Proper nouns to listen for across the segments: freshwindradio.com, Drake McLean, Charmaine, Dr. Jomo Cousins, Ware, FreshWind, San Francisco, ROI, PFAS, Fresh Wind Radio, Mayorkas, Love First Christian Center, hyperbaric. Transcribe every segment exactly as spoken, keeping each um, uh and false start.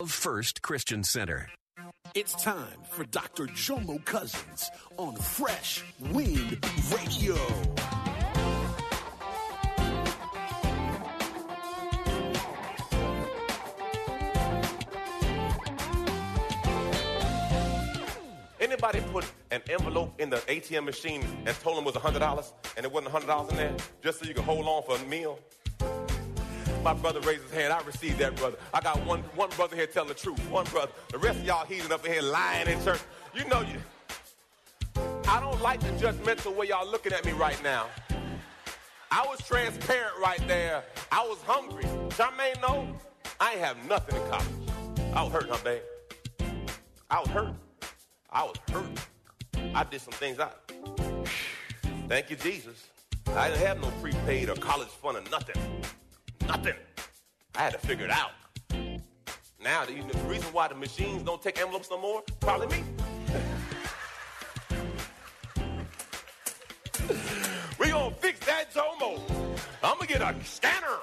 Love First Christian Center. It's time for Doctor Jomo Cousins on Fresh Wind Radio. Anybody put an envelope in the A T M machine and told them it was one hundred dollars and it wasn't one hundred dollars in there just so you could hold on for a meal? My brother raised his hand. I received that, brother. I got one one brother here telling the truth. One brother. The rest of y'all heathen up in here lying in church. You know you. I don't like the judgmental way y'all looking at me right now. I was transparent right there. I was hungry. Charmaine, no, I ain't have nothing in college. I was hurt, huh, babe? I was hurt. I was hurt. I did some things I... Thank you, Jesus. I didn't have no prepaid or college fund or nothing. Nothing. I had to figure it out. Now, the reason why the machines don't take envelopes no more, probably me. We gonna fix that, Jomo. I'm gonna get a scanner.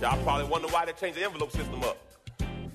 Y'all probably wonder why they changed the envelope system up.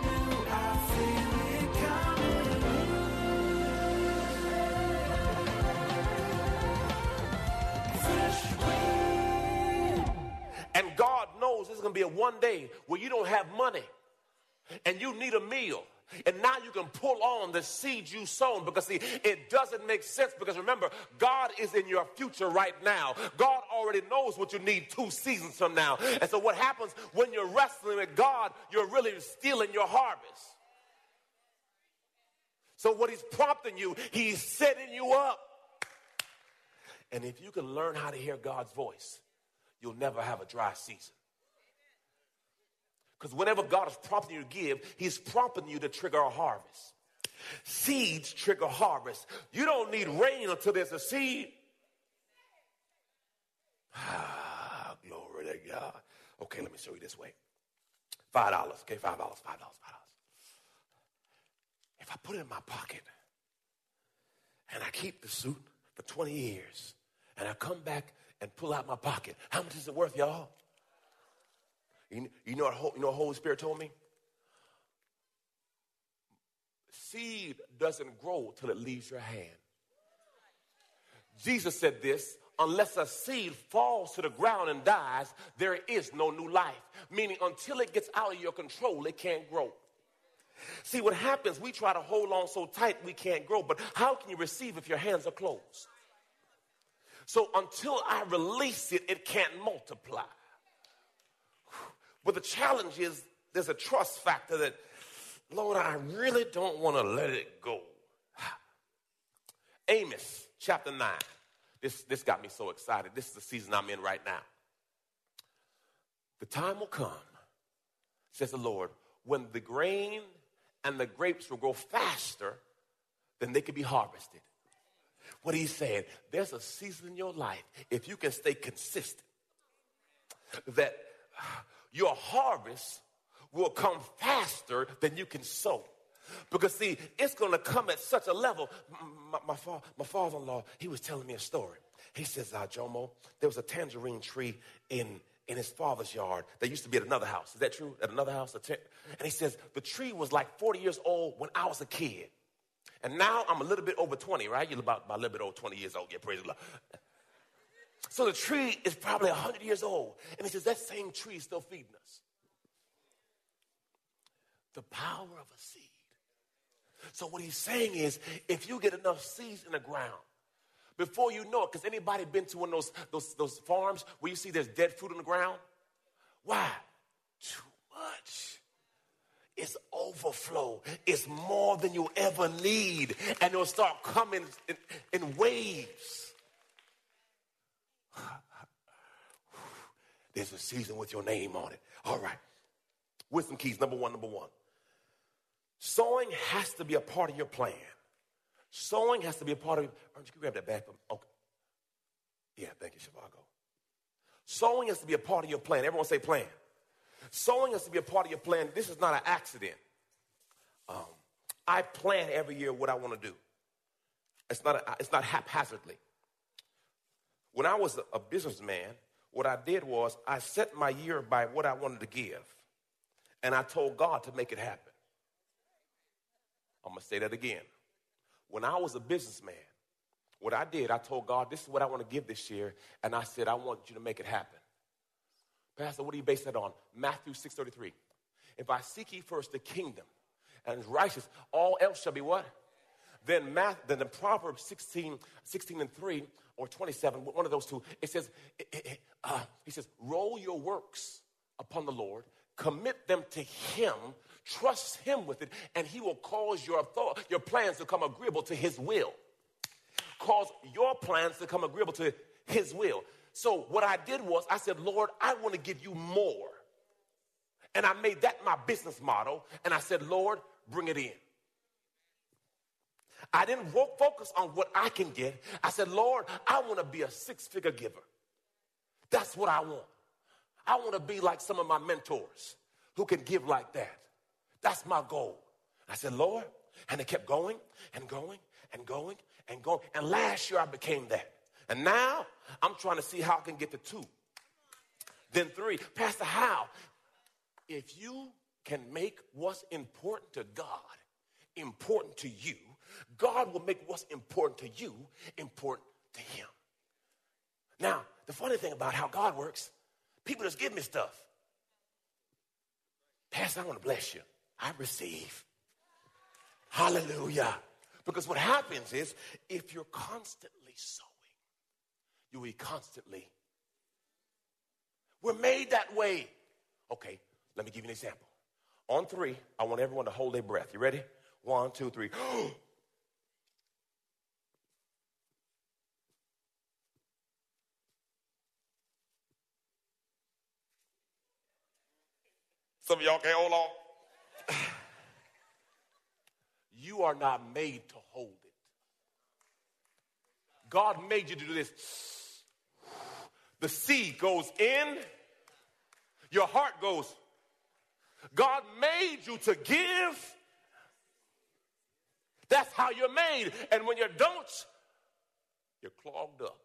new. I feel it coming. Fresh Wind. And God knows there's going to be a one day where you don't have money and you need a meal. And now you can pull on the seed you sown because, see, it doesn't make sense because, remember, God is in your future right now. God already knows what you need two seasons from now. And so what happens when you're wrestling with God, you're really stealing your harvest. So what he's prompting you, he's setting you up. And if you can learn how to hear God's voice, you'll never have a dry season. Because whenever God is prompting you to give, he's prompting you to trigger a harvest. Seeds trigger harvest. You don't need rain until there's a seed. Ah, glory to God. Okay, let me show you this way. Five dollars, okay, five dollars, five dollars, five dollars. If I put it in my pocket and I keep the suit for twenty years and I come back and pull out my pocket, how much is it worth, y'all? You know what the Holy Spirit told me? Seed doesn't grow till it leaves your hand. Jesus said this, unless a seed falls to the ground and dies, there is no new life. Meaning until it gets out of your control, it can't grow. See, what happens, we try to hold on so tight we can't grow. But how can you receive if your hands are closed? So until I release it, it can't multiply. But the challenge is there's a trust factor that, Lord, I really don't want to let it go. Amos chapter nine. This, this got me so excited. This is the season I'm in right now. The time will come, says the Lord, when the grain and the grapes will grow faster than they can be harvested. What he's saying, there's a season in your life, if you can stay consistent, that your harvest will come faster than you can sow. Because, see, it's going to come at such a level. My, my, fa- my father-in-law, he was telling me a story. He says, ah, Jomo, there was a tangerine tree in, in his father's yard that used to be at another house. Is that true? At another house? A ta- and he says, the tree was like forty years old when I was a kid. And now I'm a little bit over twenty, right? You're about, about a little bit over twenty years old. Yeah, praise God. So the tree is probably one hundred years old. And he says, that same tree is still feeding us. The power of a seed. So what he's saying is, if you get enough seeds in the ground, before you know it, because anybody been to one of those, those, those farms where you see there's dead fruit on the ground? Why? know it's more than you'll ever need, and it'll start coming in, in waves. There's a season with your name on it. All right. Wisdom keys, number one, number one. Sowing has to be a part of your plan. Sowing has to be a part of your plan. You can grab that back. Okay. Yeah, thank you, Shivago. Sowing has to be a part of your plan. Everyone say plan. Sowing has to be a part of your plan. This is not an accident. Um, I plan every year what I want to do. It's not a, it's not haphazardly. When I was a businessman, what I did was I set my year by what I wanted to give, and I told God to make it happen. I'm going to say that again. When I was a businessman, what I did, I told God, this is what I want to give this year, and I said, I want you to make it happen. Pastor, what do you base that on? Matthew six thirty-three. If I seek ye first the kingdom and righteousness, all else shall be what? Then, math, then the Proverbs sixteen, sixteen and three, or twenty-seven, one of those two, it says, it, it, uh, he says, roll your works upon the Lord, commit them to him, trust him with it, and he will cause your thought, your plans to come agreeable to his will. Cause your plans to come agreeable to his will. So what I did was I said, Lord, I want to give you more. And I made that my business model. And I said, Lord, bring it in. I didn't focus on what I can get. I said, Lord, I want to be a six-figure giver. That's what I want. I want to be like some of my mentors who can give like that. That's my goal. I said, Lord, and it kept going and going and going and going. And last year I became that. And now I'm trying to see how I can get to two, then three. Pastor, how? If you can make what's important to God important to you, God will make what's important to you important to him. Now, the funny thing about how God works, people just give me stuff. Pastor, I want to bless you. I receive. Hallelujah. Because what happens is if you're constantly sowing, you eat constantly. We're made that way. Okay, let me give you an example. On three, I want everyone to hold their breath. You ready? One, two, three. Some of y'all can't hold on. You are not made to hold it. God made you to do this. The seed goes in. Your heart goes. God made you to give. That's how you're made. And when you don't, you're clogged up.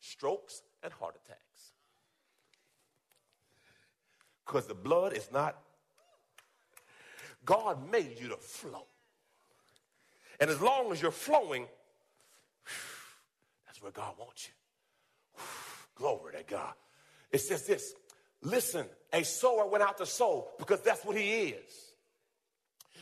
Strokes and heart attacks. Because the blood is not. God made you to flow. And as long as you're flowing, that's where God wants you. Glory to God. It says this. Listen, a sower went out to sow because that's what he is.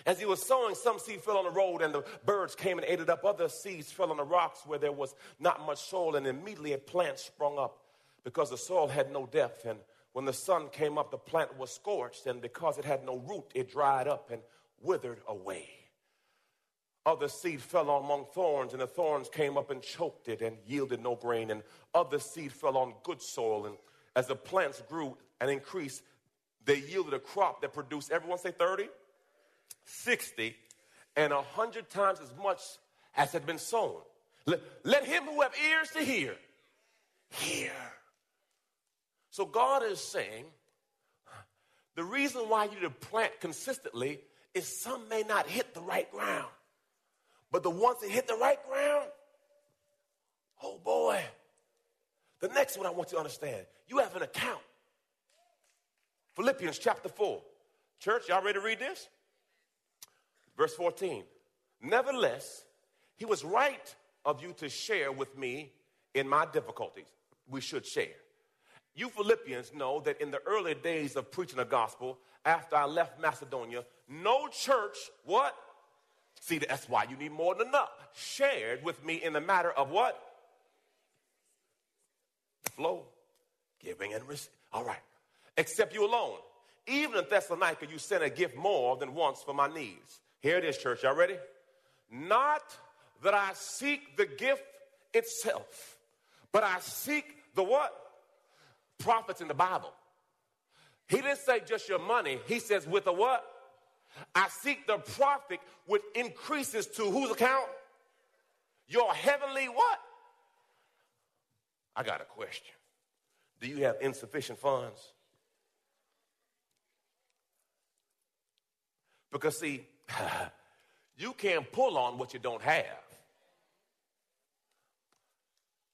As he was sowing, some seed fell on the road and the birds came and ate it up. Other seeds fell on the rocks where there was not much soil, and immediately a plant sprung up because the soil had no depth. And when the sun came up, the plant was scorched, and because it had no root, it dried up and withered away. Other seed fell among thorns, and the thorns came up and choked it and yielded no grain. And other seed fell on good soil, and as the plants grew and increased, they yielded a crop that produced, everyone say thirty, sixty, and one hundred times as much as had been sown. Let, let him who have ears to hear, hear. So God is saying, the reason why you need to plant consistently is some may not hit the right ground. But the ones that hit the right ground, oh boy. The next one I want you to understand, you have an account. Philippians chapter four. Church, y'all ready to read this? Verse fourteen. Nevertheless, he was right of you to share with me in my difficulties. We should share. You Philippians know that in the early days of preaching the gospel, after I left Macedonia, no church, what? See, that's why you need more than enough. Shared with me in the matter of what? Flow, giving, and receive. All right. Except you alone. Even in Thessalonica, you sent a gift more than once for my needs. Here it is, church. Y'all ready? Not that I seek the gift itself, but I seek the what? Prophets in the Bible. He didn't say just your money. He says with the what? I seek the prophet which increases to whose account? Your heavenly what? I got a question. Do you have insufficient funds? Because, see, you can't pull on what you don't have.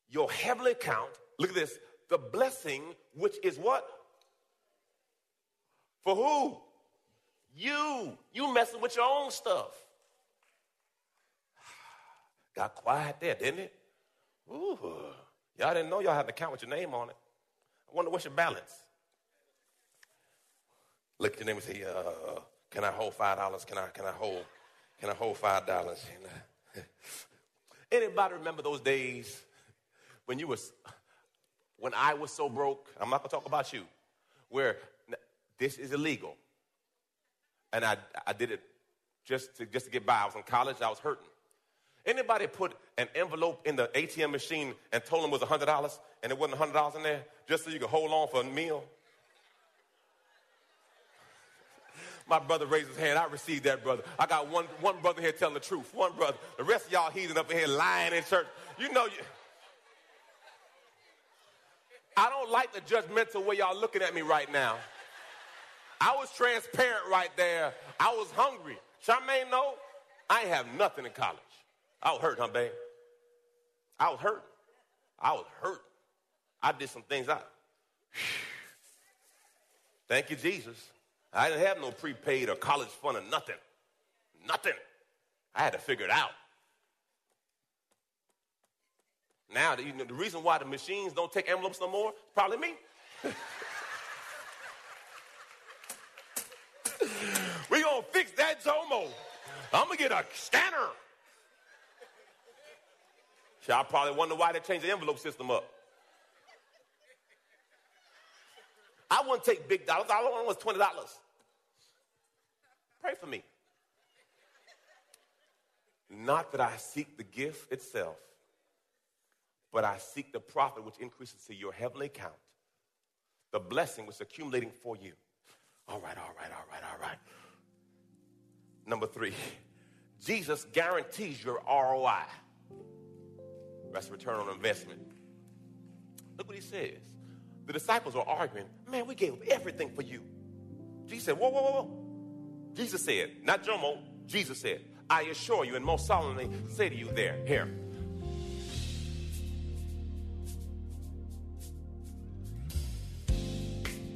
Your heavenly account, look at this, the blessing, which is what? For who? You. You messing with your own stuff. Got quiet there, didn't it? Ooh. Y'all didn't know y'all had an account with your name on it. I wonder what's your balance. Look at your name and say, uh, can I hold five dollars? Can I, can I hold, can I hold five dollars? Anybody remember those days when you was, when I was so broke, I'm not going to talk about you, where this is illegal. And I, I did it just to, just to get by. I was in college. I was hurting. Anybody put an envelope in the A T M machine and told them it was one hundred dollars and it wasn't one hundred dollars in there just so you could hold on for a meal? My brother raised his hand. I received that, brother. I got one, one brother here telling the truth. One brother. The rest of y'all heathen up in here lying in church. You know, you, I don't like the judgmental way y'all looking at me right now. I was transparent right there. I was hungry. Charmaine, no, I ain't have nothing in college. I was hurt, huh, babe? I was hurt. I was hurt. I did some things. I Thank you, Jesus. I didn't have no prepaid or college fund or nothing. Nothing. I had to figure it out. Now, the, you know, the reason why the machines don't take envelopes no more is probably me. We're going to fix that, Jomo. I'm going to get a scanner. Y'all probably wonder why they changed the envelope system up. I wouldn't take big dollars. All I want was twenty dollars. Pray for me. Not that I seek the gift itself, but I seek the profit which increases to your heavenly account, the blessing which is accumulating for you. All right, all right, all right, all right. Number three, Jesus guarantees your R O I. That's return on investment. Look what he says. The disciples are arguing, man, we gave everything for you. Jesus said, whoa, whoa, whoa, whoa. Jesus said, not Jomo, Jesus said, I assure you and most solemnly say to you there, here.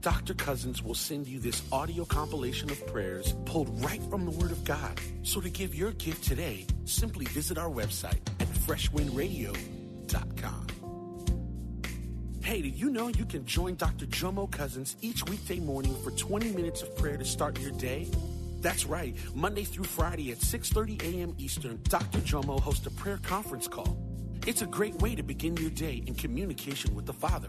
Doctor Cousins will send you this audio compilation of prayers pulled right from the Word of God. So to give your gift today, simply visit our website at fresh wind radio dot com. Hey, did you know you can join Doctor Jomo Cousins each weekday morning for twenty minutes of prayer to start your day? That's right. Monday through Friday at six thirty a.m. Eastern, Doctor Jomo hosts a prayer conference call. It's a great way to begin your day in communication with the Father.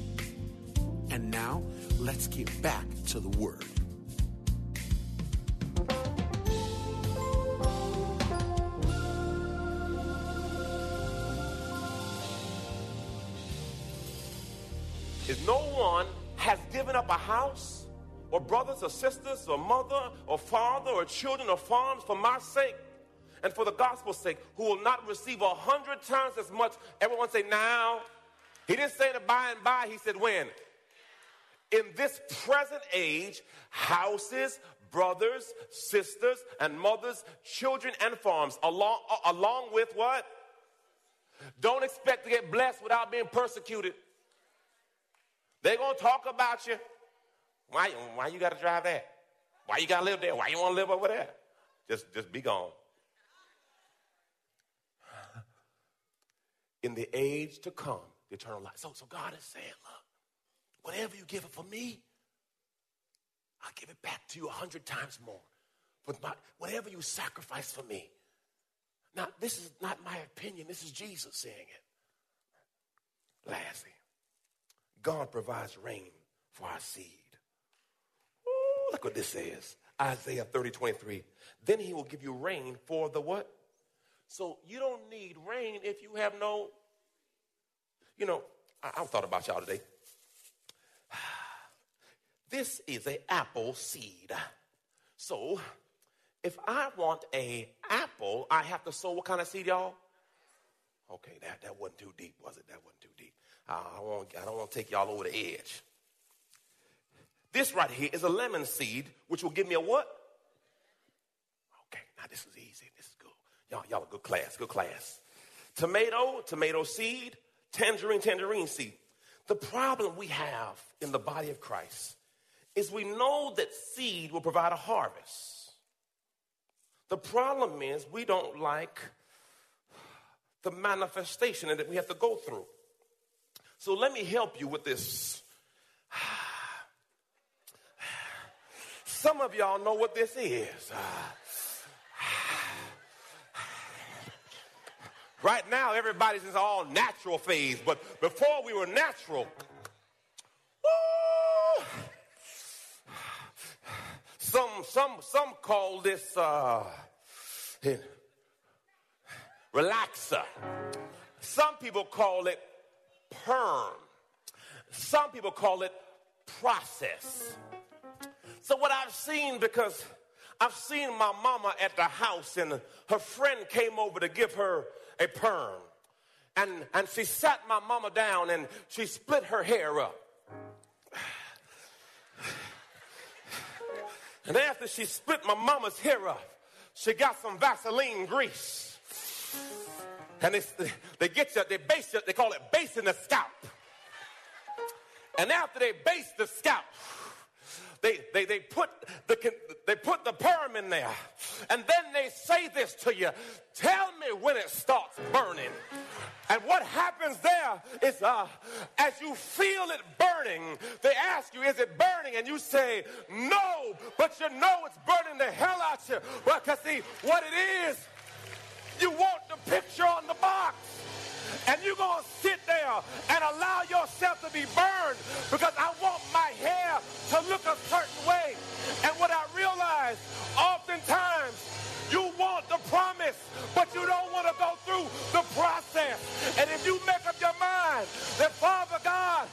And now, let's get back to the Word. If no one has given up a house, or brothers, or sisters, or mother, or father, or children, or farms for my sake and for the gospel's sake, who will not receive a hundred times as much. Everyone say, now. He didn't say the by and by, he said when. In this present age, houses, brothers, sisters, and mothers, children, and farms, along, along with what? Don't expect to get blessed without being persecuted. They're going to talk about you. Why, why you got to drive that? Why you got to live there? Why you want to live over there? Just, just be gone. In the age to come, the eternal life. So, so God is saying, look, whatever you give it for me, I'll give it back to you a hundred times more. But my, whatever you sacrifice for me. Now, this is not my opinion. This is Jesus saying it. Lastly, God provides rain for our seed. Ooh, look what this says. Isaiah thirty, twenty-three. Then he will give you rain for the what? So you don't need rain if you have no, you know, I, I thought about y'all today. This is an apple seed. So if I want an apple, I have to sow what kind of seed, y'all? Okay, that, that wasn't too deep, was it? That wasn't too deep. I don't want, I don't want to take y'all over the edge. This right here is a lemon seed, which will give me a what? Okay, now this is easy. This is good. Y'all, y'all a good class, good class. Tomato, tomato seed, tangerine, tangerine seed. The problem we have in the body of Christ is we know that seed will provide a harvest. The problem is we don't like the manifestation that we have to go through. So let me help you with this. Some of y'all know what this is. Right now, everybody's in an all-natural phase, but before we were natural, woo, some some some call this uh, relaxer. Some people call it perm. Some people call it process. So what I've seen, because I've seen my mama at the house, and her friend came over to give her a perm. And, and she sat my mama down and she split her hair up. And after she split my mama's hair up, she got some Vaseline grease. And they, they get you, they base you, they call it basting the scalp. And after they base the scalp, They, they they put the they put the perm in there, and then they say this to you: tell me when it starts burning. And what happens there is, uh, as you feel it burning, they ask you, is it burning? And you say, no, but you know it's burning the hell out of you. Well, because see, what it is, you want the picture on the box. And you're going to sit there and allow yourself to be burned, because I want my hair to look a certain way. And what I realize, oftentimes, you want the promise, but you don't want to go through the process. And if you make up your mind that, Father God,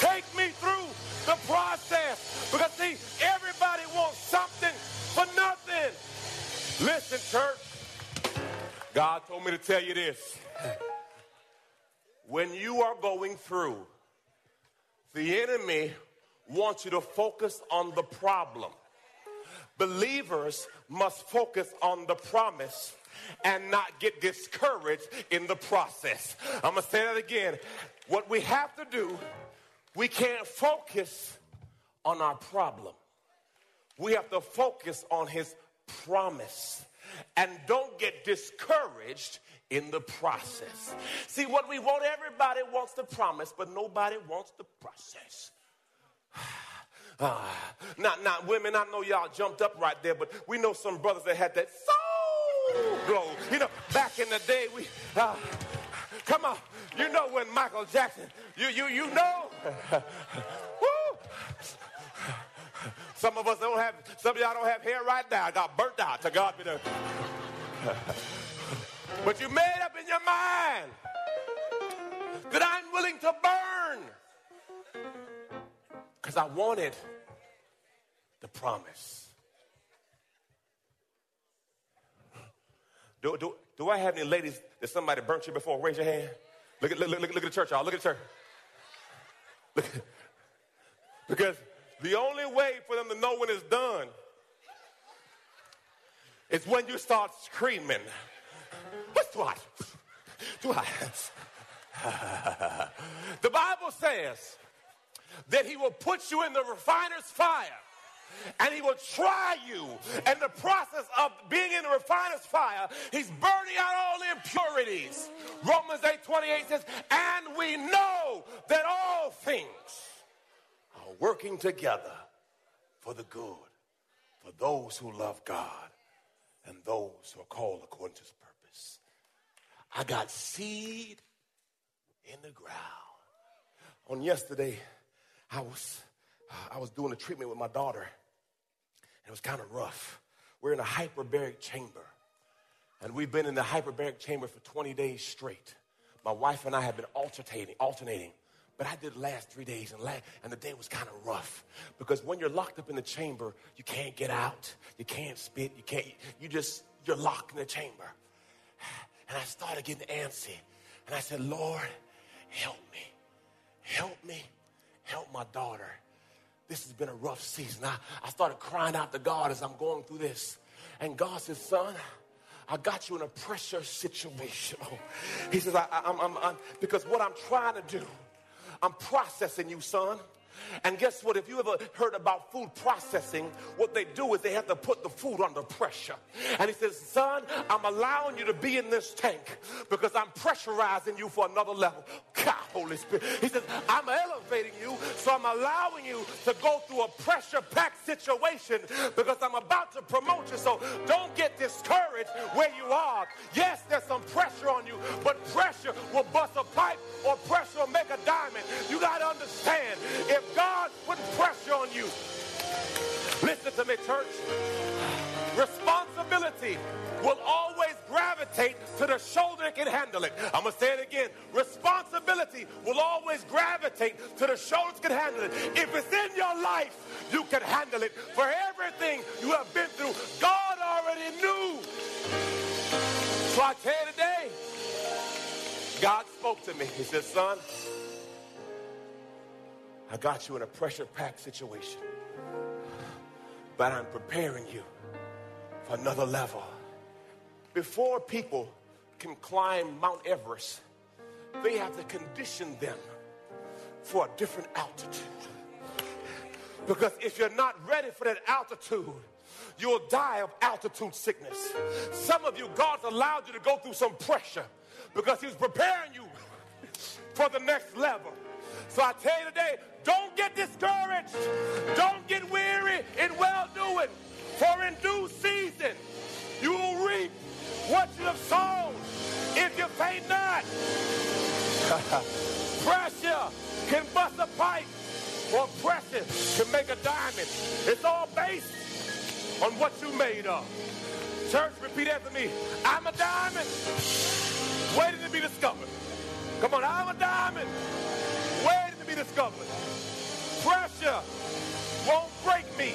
take me through the process. Because, see, everybody wants something for nothing. Listen, church, God told me to tell you this. When you are going through, the enemy wants you to focus on the problem. Believers must focus on the promise and not get discouraged in the process. I'm going to say that again. What we have to do, we can't focus on our problem. We have to focus on his promise and don't get discouraged in the process. See, what we want, everybody wants the promise, but nobody wants the process. Ah, now, now, women, I know y'all jumped up right there, but we know some brothers that had that soul glow. You know, back in the day, we, uh, come on, you know when Michael Jackson, you, you, you know. Woo! Some of us don't have, some of y'all don't have hair right now. I got burnt out. To God be the. But you made up in your mind that I'm willing to burn. Because I wanted the promise. Do, do, do I have any ladies that somebody burnt you before? Raise your hand. Look at look, look, look at the church, y'all. Look at the church. Look. Because the only way for them to know when it's done is when you start screaming. What's too hot? Too hot. The Bible says that he will put you in the refiner's fire, and he will try you. And the process of being in the refiner's fire, he's burning out all the impurities. Romans eight twenty-eight says, and we know that all things are working together for the good, for those who love God and those who are called according to his purpose. I got seed in the ground. On yesterday, I was, I was doing a treatment with my daughter, and it was kind of rough. We're in a hyperbaric chamber, and we've been in the hyperbaric chamber for twenty days straight. My wife and I have been alternating, alternating, but I did the last three days, and, last, and the day was kind of rough, because when you're locked up in the chamber, you can't get out, you can't spit, you can't, you just, you're locked in the chamber. And I started getting antsy, and I said, Lord, help me, help me. Help my daughter. This has been a rough season. I, I started crying out to God as I'm going through this. And God says, son, I got you in a pressure situation. He says, I, I, I'm, I'm, I'm, because what I'm trying to do, I'm processing you, son. And guess what? If you ever heard about food processing, what they do is they have to put the food under pressure. And he says, son, I'm allowing you to be in this tank because I'm pressurizing you for another level. God, Holy Spirit. He says, I'm elevating you, so I'm allowing you to go through a pressure-packed situation because I'm about to promote you. So don't get discouraged where you are. Yes, there's some pressure on you, but pressure will bust a pipe or pressure will make a diamond. You got to understand, if God put pressure on you. Listen to me, church. Responsibility will always gravitate to the shoulder that can handle it. I'm going to say it again. Responsibility will always gravitate to the shoulders that can handle it. If it's in your life, you can handle it. For everything you have been through, God already knew. So I tell you today, God spoke to me. He said, son, I got you in a pressure-packed situation, but I'm preparing you for another level. Before people can climb Mount Everest, they have to condition them for a different altitude. Because if you're not ready for that altitude, you'll die of altitude sickness. Some of you, God's allowed you to go through some pressure because he was preparing you for the next level. So I tell you today, don't get discouraged. Don't get weary in well-doing. For in due season, you will reap what you have sown if you faint not. Pressure can bust a pipe, or pressure can make a diamond. It's all based on what you made of. Church, repeat after me. I'm a diamond waiting to be discovered. Come on, I'm a diamond waiting to be discovered. Pressure won't break me.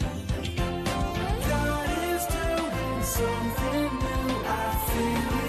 God is doing something new. I feel it.